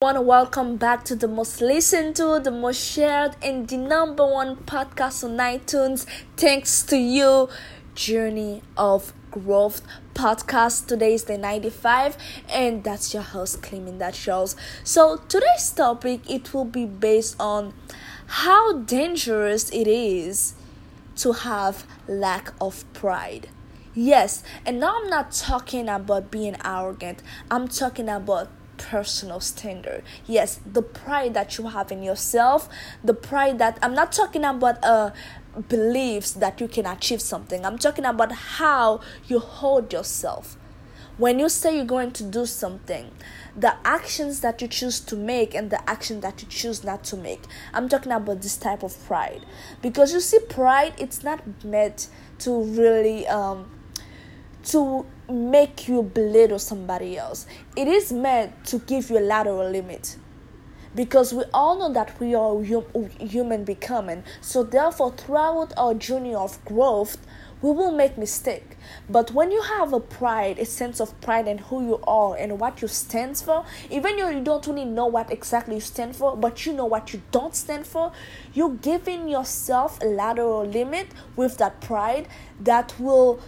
I want to welcome back to the most listened to, the most shared, and the number one podcast on iTunes. Thanks to you, Journey of Growth Podcast. Today is the 95, and that's your host, Clemen, that shows. So today's topic, it will be based on how dangerous it is to have lack of pride. Yes, and now I'm not talking about being arrogant. I'm talking about personal standard. Yes, the pride that you have in yourself, the pride that I'm not talking about beliefs that you can achieve something. I'm talking about how you hold yourself. When you say you're going to do something, the actions that you choose to make and the action that you choose not to make. I'm talking about this type of pride. Because you see, pride, it's not meant to really to make you belittle somebody else. It is meant to give you a lateral limit, because we all know that we are human becoming. So therefore, throughout our journey of growth, we will make mistakes. But when you have a sense of pride in who you are and what you stand for, even though you don't really know what exactly you stand for, but you know what you don't stand for, you're giving yourself a lateral limit with that pride that will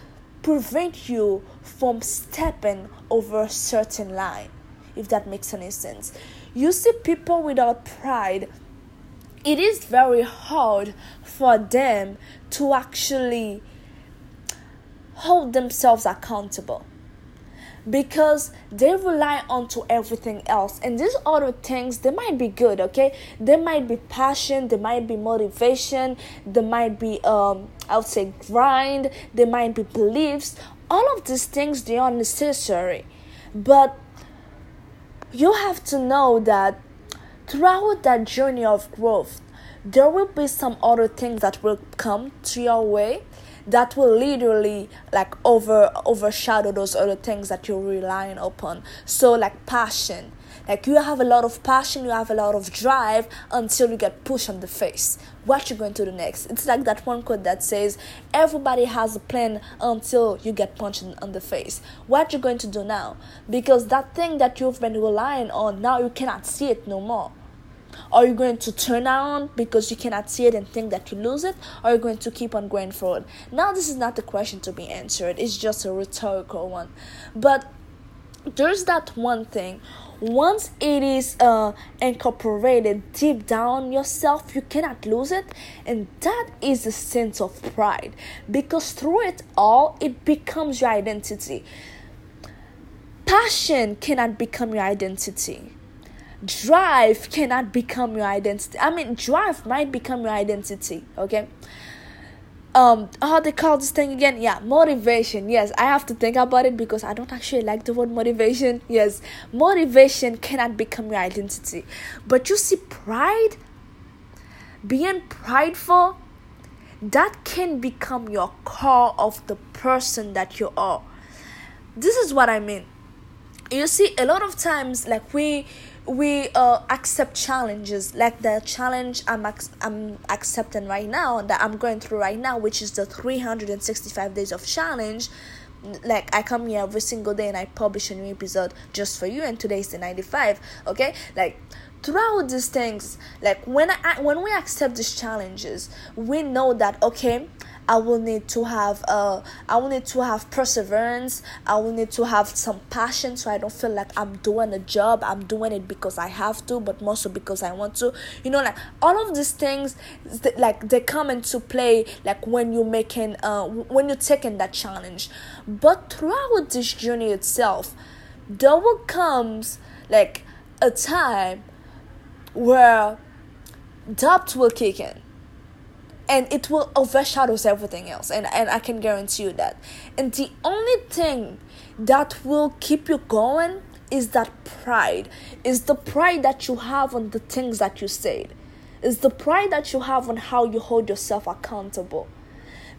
prevent you from stepping over a certain line, if that makes any sense. You see, people without pride, it is very hard for them to actually hold themselves accountable, because they rely on to everything else. And these other things, they might be good, okay? They might be passion, they might be motivation, they might be I would say grind, they might be beliefs. All of these things, they are necessary. But you have to know that throughout that journey of growth, there will be some other things that will come to your way that will literally like overshadow those other things that you're relying upon. So like passion, like you have a lot of passion, you have a lot of drive until you get pushed on the face. What you're going to do next? It's like that one quote that says, everybody has a plan until you get punched on the face. What you're going to do now? Because that thing that you've been relying on, now you cannot see it no more. Are you going to turn around because you cannot see it and think that you lose it? Or are you going to keep on going forward? Now, this is not a question to be answered. It's just a rhetorical one. But there's that one thing. Once it is incorporated deep down yourself, you cannot lose it. And that is a sense of pride. Because through it all, it becomes your identity. Passion cannot become your identity. Drive cannot become your identity. Drive might become your identity, okay? How they call this thing again? Yeah, motivation. Yes, I have to think about it because I don't actually like the word motivation. Yes, motivation cannot become your identity. But you see, pride, being prideful, that can become your core of the person that you are. This is what I mean. You see, a lot of times, like we accept challenges, like the challenge I'm accepting right now, that I'm going through right now, which is the 365 days of challenge. Like, I come here every single day and I publish a new episode just for you, and today's the 95, okay? Like, throughout these things, like when we accept these challenges, we know that, okay, I will need to have perseverance. I will need to have some passion, so I don't feel like I'm doing a job. I'm doing it because I have to, but more so because I want to. You know, like all of these things, like they come into play, like when you're taking that challenge. But throughout this journey itself, there will comes like a time where doubt will kick in. And it will overshadows everything else. And I can guarantee you that. And the only thing that will keep you going is that pride. Is the pride that you have on the things that you said. Is the pride that you have on how you hold yourself accountable.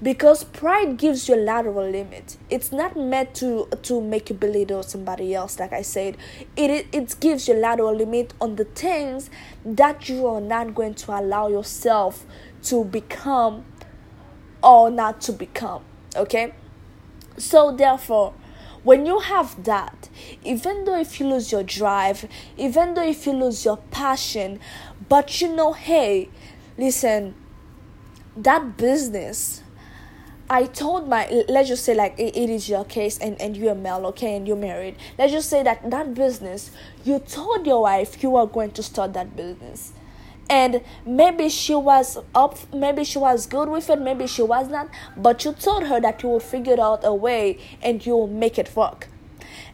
Because pride gives you a lateral limit. It's not meant to make you belittle somebody else, like I said. It gives you a lateral limit on the things that you are not going to allow yourself to become or not to become, okay? So therefore, When you have that, even though if you lose your drive, even though if you lose your passion, but you know, hey, listen, that business, I told my, let's just say like it is your case and you're male, okay, and you're married. Let's just say that business, you told your wife you are going to start that business. And maybe she was up, maybe she was good with it, maybe she was not. But you told her that you will figure out a way and you will make it work.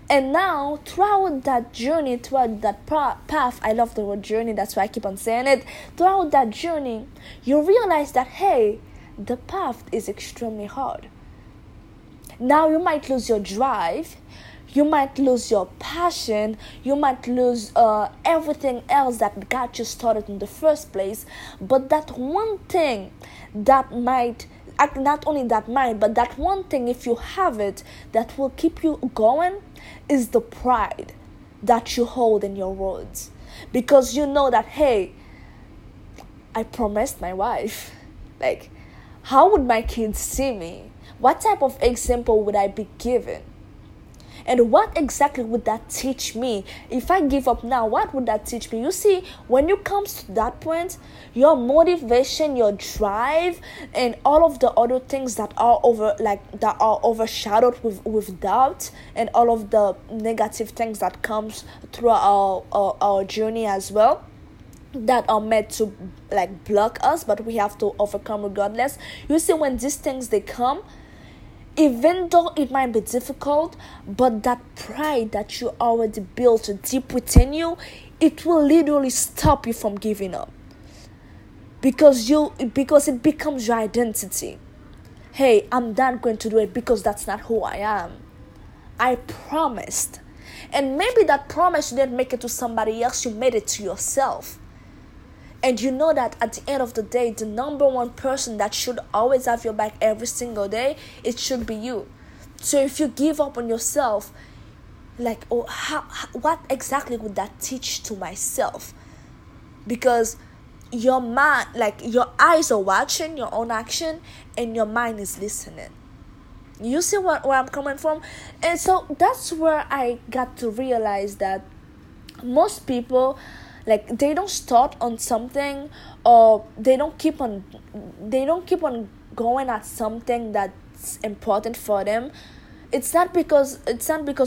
And now, throughout that journey, throughout that path, I love the word journey, that's why I keep on saying it. Throughout that journey, you realize that, hey, the path is extremely hard. Now you might lose your drive. You might lose your passion, you might lose everything else that got you started in the first place, but that one thing that might, not only that might, but that one thing, if you have it, that will keep you going is the pride that you hold in your words. Because you know that, hey, I promised my wife, like, how would my kids see me? What type of example would I be given? And what exactly would that teach me? If I give up now, what would that teach me? You see, when it comes to that point, your motivation, your drive, and all of the other things that are overshadowed with doubt and all of the negative things that comes through our journey as well, that are meant to like block us, but we have to overcome regardless. You see, when these things they come, even though it might be difficult, but that pride that you already built deep within you, it will literally stop you from giving up. Because it becomes your identity. Hey, I'm not going to do it because that's not who I am. I promised. And maybe that promise you didn't make it to somebody else, you made it to yourself. And you know that at the end of the day, the number one person that should always have your back every single day, it should be you. So if you give up on yourself, like, oh, what exactly would that teach to myself? Because your mind, like your eyes are watching your own action and your mind is listening. You see where I'm coming from? And so that's where I got to realize that most people, like, they don't start on something, or they don't keep on going at something that's important for them. It's not because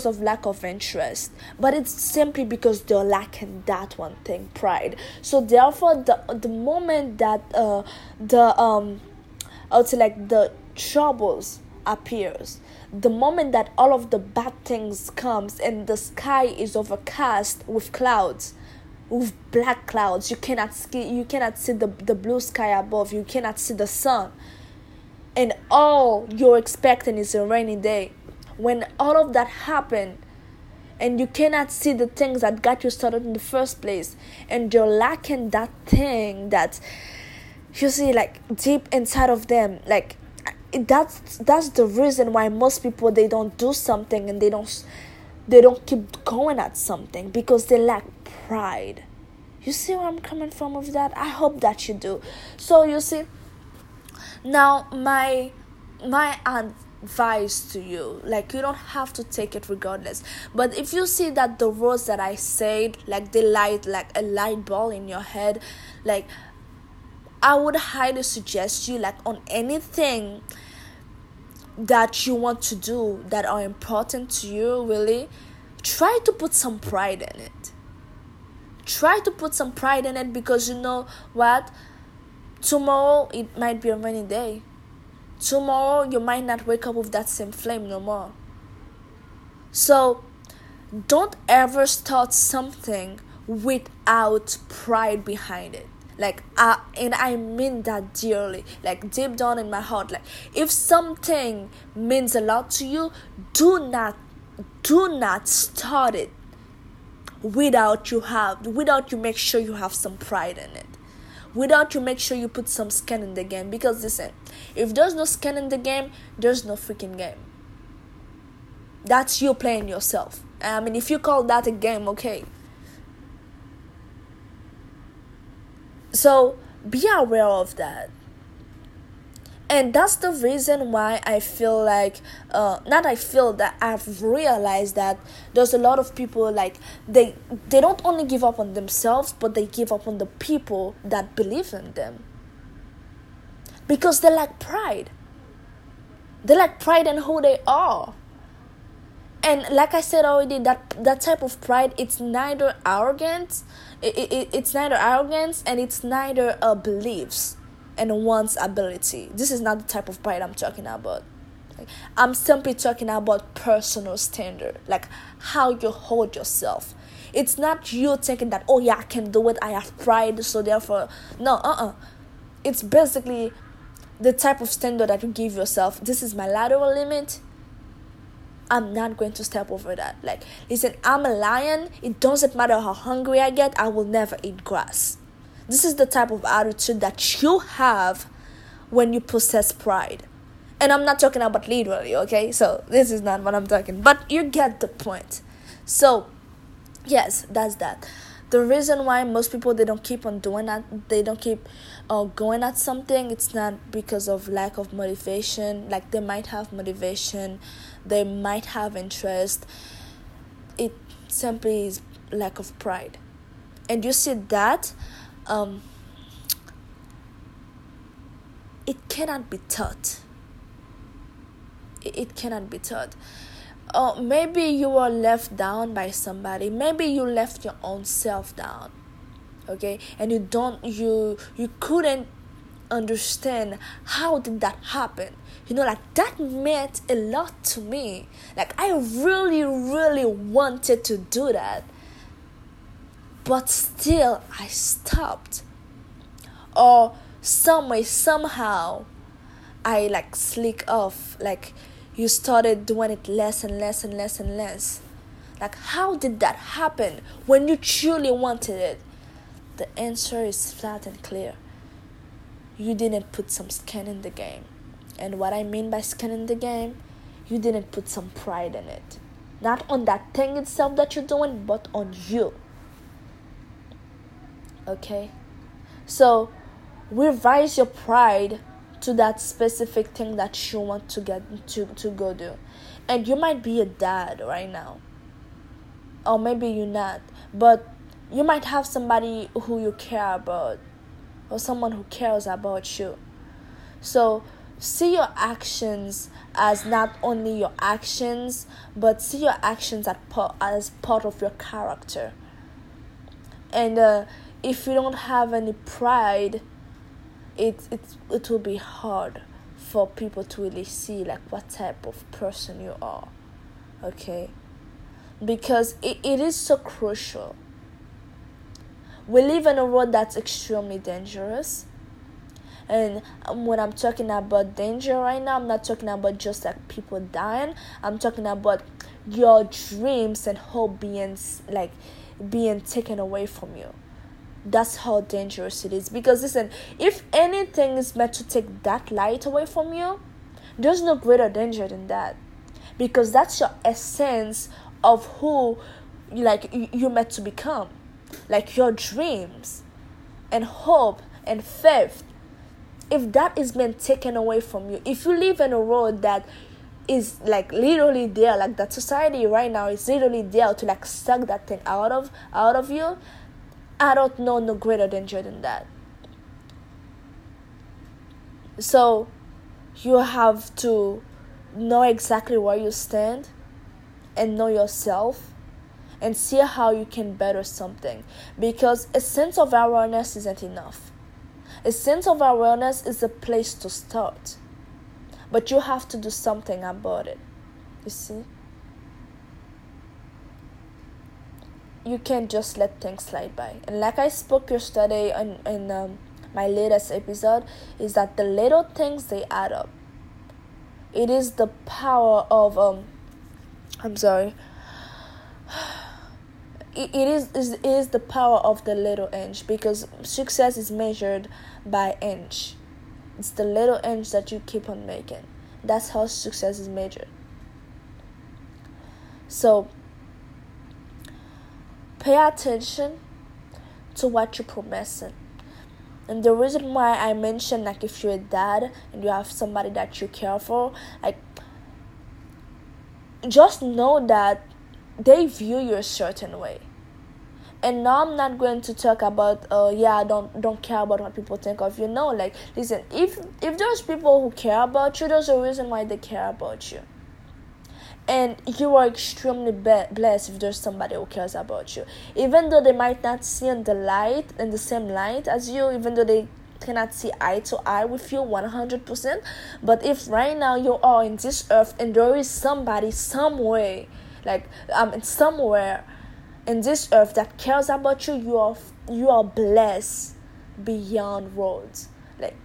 of lack of interest, but it's simply because they're lacking that one thing, pride. So therefore, the moment that I would say like the troubles appears, the moment that all of the bad things comes and the sky is overcast with clouds. With black clouds, you cannot see the blue sky above, you cannot see the sun, and all you're expecting is a rainy day. When all of that happened and you cannot see the things that got you started in the first place, and you're lacking that thing that you see like deep inside of them, like that's the reason why most people, they don't do something and they don't keep going at something, because they lack pride. You see where I'm coming from with that? I hope that you do. So you see, now my advice to you, like, you don't have to take it regardless. But if you see that the words that I said, like, they light like a light bulb in your head, like, I would highly suggest you, like, on anything that you want to do that are important to you, really try to put some pride in it. Try to put some pride in it, because you know what? Tomorrow it might be a rainy day. Tomorrow you might not wake up with that same flame no more. So don't ever start something without pride behind it. Like, and I mean that dearly, like deep down in my heart. Like, if something means a lot to you, do not start it without you make sure you have some pride in it. Without you make sure you put some skin in the game. Because listen, if there's no skin in the game, there's no freaking game. That's you playing yourself. I mean, if you call that a game, okay. So be aware of that. And that's the reason why I feel like, I've realized that there's a lot of people, like, they don't only give up on themselves, but they give up on the people that believe in them. Because they lack pride. They lack pride in who they are. And like I said already, that type of pride, it's neither arrogance, and it's neither beliefs and one's ability. This is not the type of pride I'm talking about. Like, I'm simply talking about personal standard, like how you hold yourself. It's not you thinking that, oh yeah, I can do it, I have pride, so therefore, no, It's basically the type of standard that you give yourself. This is my lateral limit. I'm not going to step over that. Like, listen, I'm a lion. It doesn't matter how hungry I get. I will never eat grass. This is the type of attitude that you have when you possess pride. And I'm not talking about literally, okay? So this is not what I'm talking. But you get the point. So, yes, that's that. The reason why most people, they don't keep on doing that, they don't keep going at something, it's not because of lack of motivation. Like, they might have motivation, they might have interest. It simply is lack of pride. And you see that it cannot be taught. It cannot be taught. Maybe you were left down by somebody. Maybe you left your own self down, okay? And you couldn't understand how did that happen. You know, like, that meant a lot to me. Like, I really, really wanted to do that. But still, I stopped. Or some way, somehow, I, like, slick off, like, you started doing it less and less and less and less. Like, how did that happen when you truly wanted it? The answer is flat and clear. You didn't put some skin in the game. And what I mean by skin in the game, you didn't put some pride in it. Not on that thing itself that you're doing, but on you. Okay? So, revise your pride to that specific thing that you want to get to go do. And you might be a dad right now, or maybe you're not, but you might have somebody who you care about, or someone who cares about you. So see your actions as not only your actions, but see your actions as part of your character. And if you don't have any pride, It will be hard for people to really see, like, what type of person you are, okay? Because it is so crucial. We live in a world that's extremely dangerous. And when I'm talking about danger right now, I'm not talking about just, like, people dying. I'm talking about your dreams and hope being taken away from you. That's how dangerous it is. Because listen, if anything is meant to take that light away from you, there's no greater danger than that. Because that's your essence of who, like, you're meant to become. Like, your dreams and hope and faith. If that is being taken away from you, if you live in a world that is, like, literally there, like, that society right now is literally there to, like, suck that thing out of you, I don't know no greater danger than that. So you have to know exactly where you stand and know yourself and see how you can better something. Because a sense of awareness isn't enough. A sense of awareness is a place to start. But you have to do something about it. You see? You can't just let things slide by. And like I spoke yesterday in my latest episode, is that the little things, they add up. It is the power of It is the power of the little inch, because success is measured by inch. It's the little inch that you keep on making. That's how success is measured. So pay attention to what you're promising. And the reason why I mentioned, like, if you're a dad and you have somebody that you care for, like, just know that they view you a certain way. And now I'm not going to talk about, don't care about what people think of you. No, like, listen, if there's people who care about you, there's a reason why they care about you. And you are extremely blessed if there's somebody who cares about you. Even though they might not see in the same light as you, even though they cannot see eye to eye with you 100%. But if right now you are in this earth and there is somebody somewhere in this earth that cares about you, you are blessed beyond words. Like,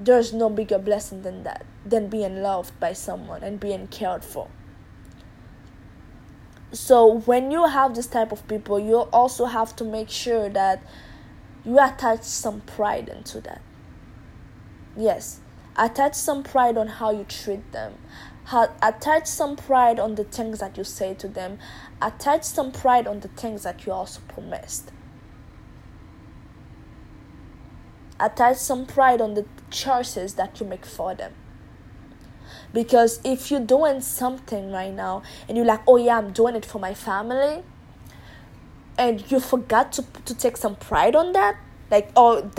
there's no bigger blessing than that, than being loved by someone and being cared for. So when you have this type of people, you also have to make sure that you attach some pride into that. Yes, attach some pride on how you treat them. Attach some pride on the things that you say to them. Attach some pride on the things that you also promised. Attach some pride on the choices that you make for them. Because if you're doing something right now and you're like, oh yeah, I'm doing it for my family, and you forgot to take some pride on that, like, oh,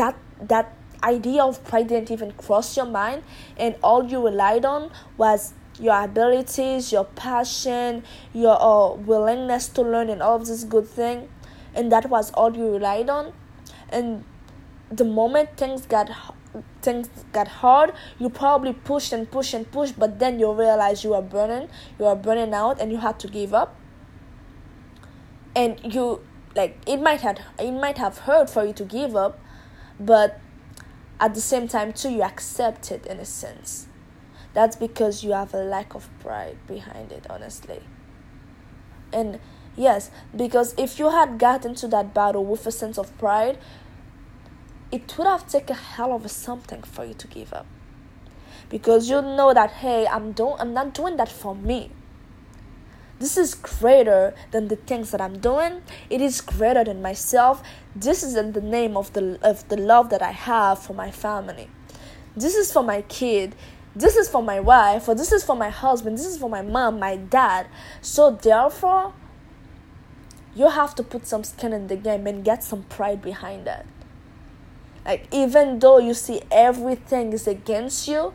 that idea of pride didn't even cross your mind, and all you relied on was your abilities, your passion, your willingness to learn, and all of this good thing, and that was all you relied on. And the moment things got hard, you probably pushed and pushed and pushed, but then you realize you are burning out, and you had to give up. And you, like, it might have hurt for you to give up, but at the same time too, you accept it in a sense. That's because you have a lack of pride behind it, honestly. And yes, because if you had gotten to that battle with a sense of pride, it would have taken a hell of a something for you to give up. Because you know that, hey, I'm not doing that for me. This is greater than the things that I'm doing. It is greater than myself. This is in the name of the love that I have for my family. This is for my kid. This is for my wife. Or this is for my husband. This is for my mom, my dad. So therefore, you have to put some skin in the game and get some pride behind that. Like, even though you see everything is against you,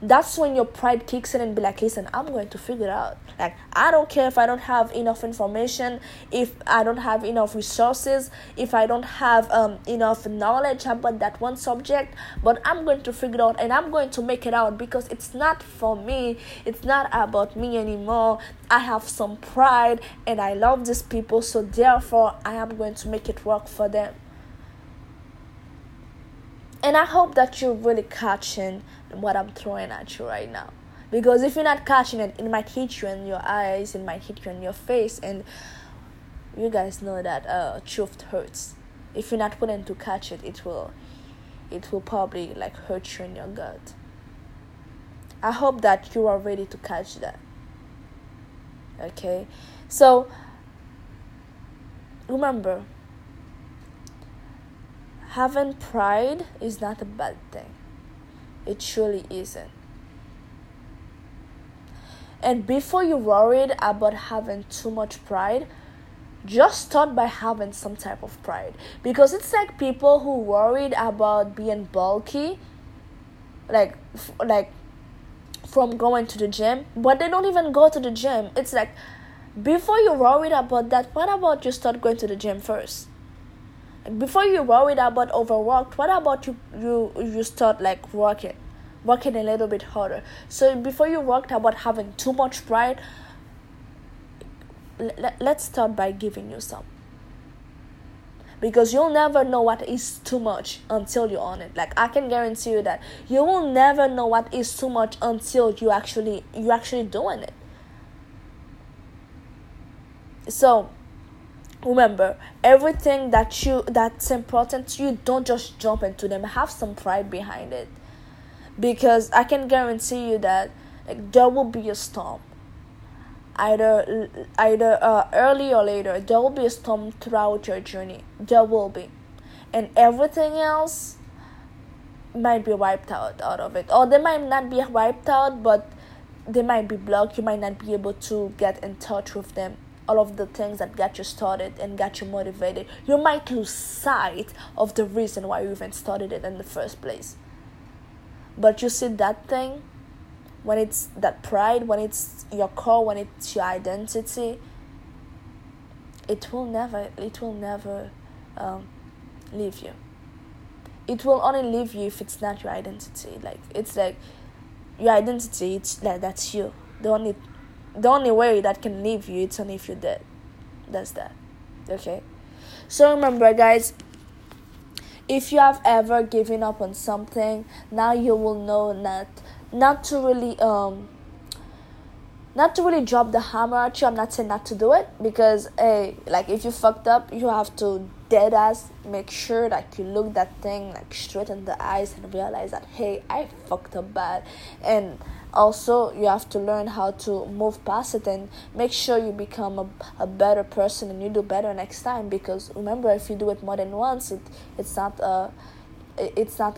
that's when your pride kicks in and be like, listen, I'm going to figure it out. Like, I don't care if I don't have enough information, if I don't have enough resources, if I don't have enough knowledge about that one subject, but I'm going to figure it out and I'm going to make it out, because it's not for me. It's not about me anymore. I have some pride and I love these people, so therefore I am going to make it work for them. And I hope that you're really catching what I'm throwing at you right now. Because if you're not catching it, it might hit you in your eyes, it might hit you in your face. And you guys know that truth hurts. If you're not willing to catch it, it will probably, like, hurt you in your gut. I hope that you are ready to catch that. Okay? So, remember, having pride is not a bad thing. It truly isn't. And before you're worried about having too much pride, just start by having some type of pride. Because it's like people who worried about being bulky, like from going to the gym, but they don't even go to the gym. It's like, before you're worried about that, what about you start going to the gym first? Before you're worried about overworked, what about you start, like, working a little bit harder? So before you worked about having too much pride, let's start by giving you some. Because you'll never know what is too much until you own it. Like, I can guarantee you that you will never know what is too much until you actually doing it. So remember, everything that's important to you, don't just jump into them. Have some pride behind it. Because I can guarantee you that, like, there will be a storm. Either early or later, there will be a storm throughout your journey. There will be. And everything else might be wiped out of it, or they might not be wiped out, but they might be blocked. You might not be able to get in touch with them. All of the things that got you started and got you motivated, you might lose sight of the reason why you even started it in the first place. But you see that thing, when it's that pride, when it's your core, when it's your identity, it will never leave you. It will only leave you if it's not your identity. Like, it's like your identity, it's like that's you. The only way that can leave you, it's only if you're dead. That's that. Okay? So remember, guys, if you have ever given up on something, now you will know not to really drop the hammer at you. I'm not saying not to do it, because hey, like, if you fucked up, you have to dead ass make sure that you look that thing like straight in the eyes and realize that, hey, I fucked up bad. And also, you have to learn how to move past it and make sure you become a better person and you do better next time. Because remember, if you do it more than once, it's not a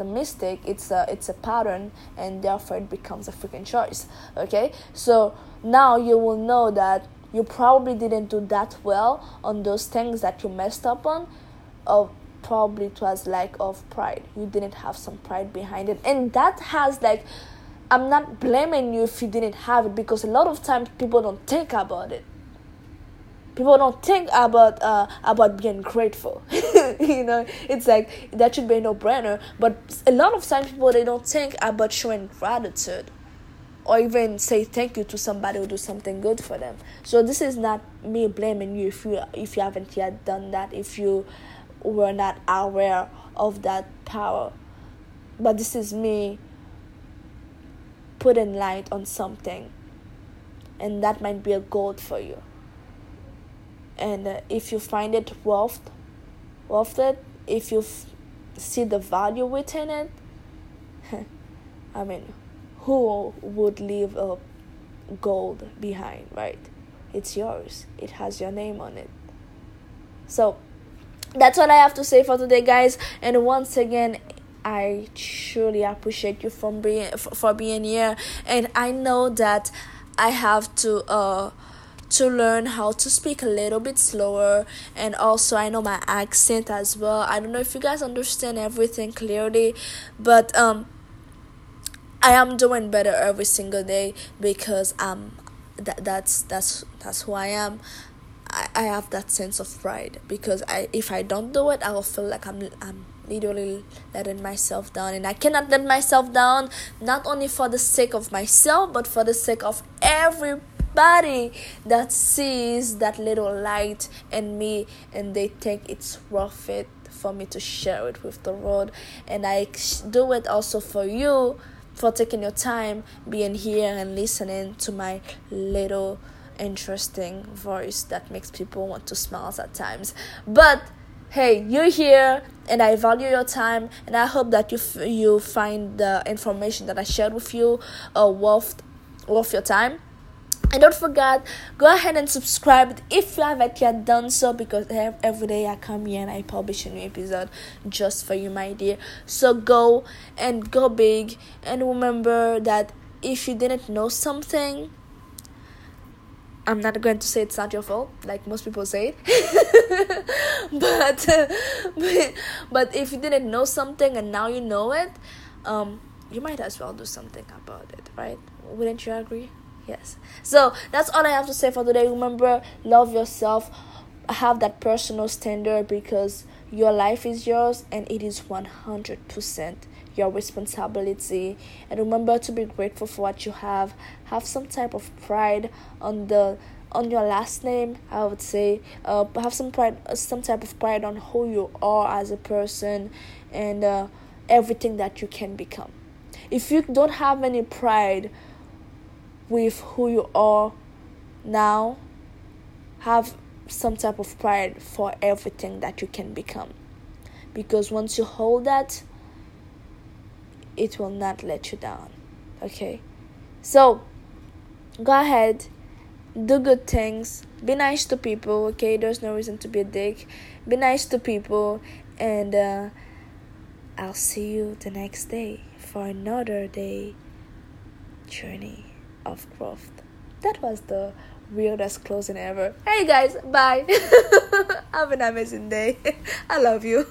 mistake. It's a pattern, and therefore it becomes a freaking choice. Okay, so now you will know that you probably didn't do that well on those things that you messed up on, or probably it was lack of pride. You didn't have some pride behind it, and that has like. I'm not blaming you if you didn't have it, because a lot of times people don't think about it. People don't think about being grateful. You know, it's like that should be a no-brainer. But a lot of times people, they don't think about showing gratitude, or even say thank you to somebody who do something good for them. So this is not me blaming you if you haven't yet done that, if you were not aware of that power. But this is me putting light on something, and that might be a goal for you. And if you find it worth it, if you see the value within it, I mean, who would leave a gold behind, right? It's yours. It has your name on it. So that's what I have to say for today, guys. And once again, I truly appreciate you for being here, and I know that I have to learn how to speak a little bit slower, and also I know my accent as well. I don't know if you guys understand everything clearly, but I am doing better every single day, because that's who I am. I have that sense of pride, because if I don't do it, I will feel like I'm literally letting myself down, and I cannot let myself down, not only for the sake of myself, but for the sake of everybody that sees that little light in me, and they think it's worth it for me to share it with the world. And I do it also for you, for taking your time, being here and listening to my little interesting voice that makes people want to smile at times. But hey, you're here, and I value your time, and I hope that you find the information that I shared with you worth your time. And don't forget, go ahead and subscribe if you haven't yet done so, because every day I come here and I publish a new episode just for you, my dear. So go and go big, and remember that if you didn't know something, I'm not going to say it's not your fault, like most people say it. but if you didn't know something and now you know it, you might as well do something about it, right? Wouldn't you agree? Yes. So that's all I have to say for today. Remember, love yourself. Have that personal standard, because your life is yours, and it is 100% your responsibility. And remember to be grateful for what you have. Have some type of pride on your last name, I would say. Have some pride, some type of pride on who you are as a person, and everything that you can become. If you don't have any pride with who you are now, have some type of pride for everything that you can become, because once you hold that, it will not let you down. Okay, so go ahead, do good things, be nice to people. Okay, there's no reason to be a dick. Be nice to people, and I'll see you the next day for another day Journey of Growth. That was the weirdest closing ever. Hey guys, bye. Have an amazing day. I love you.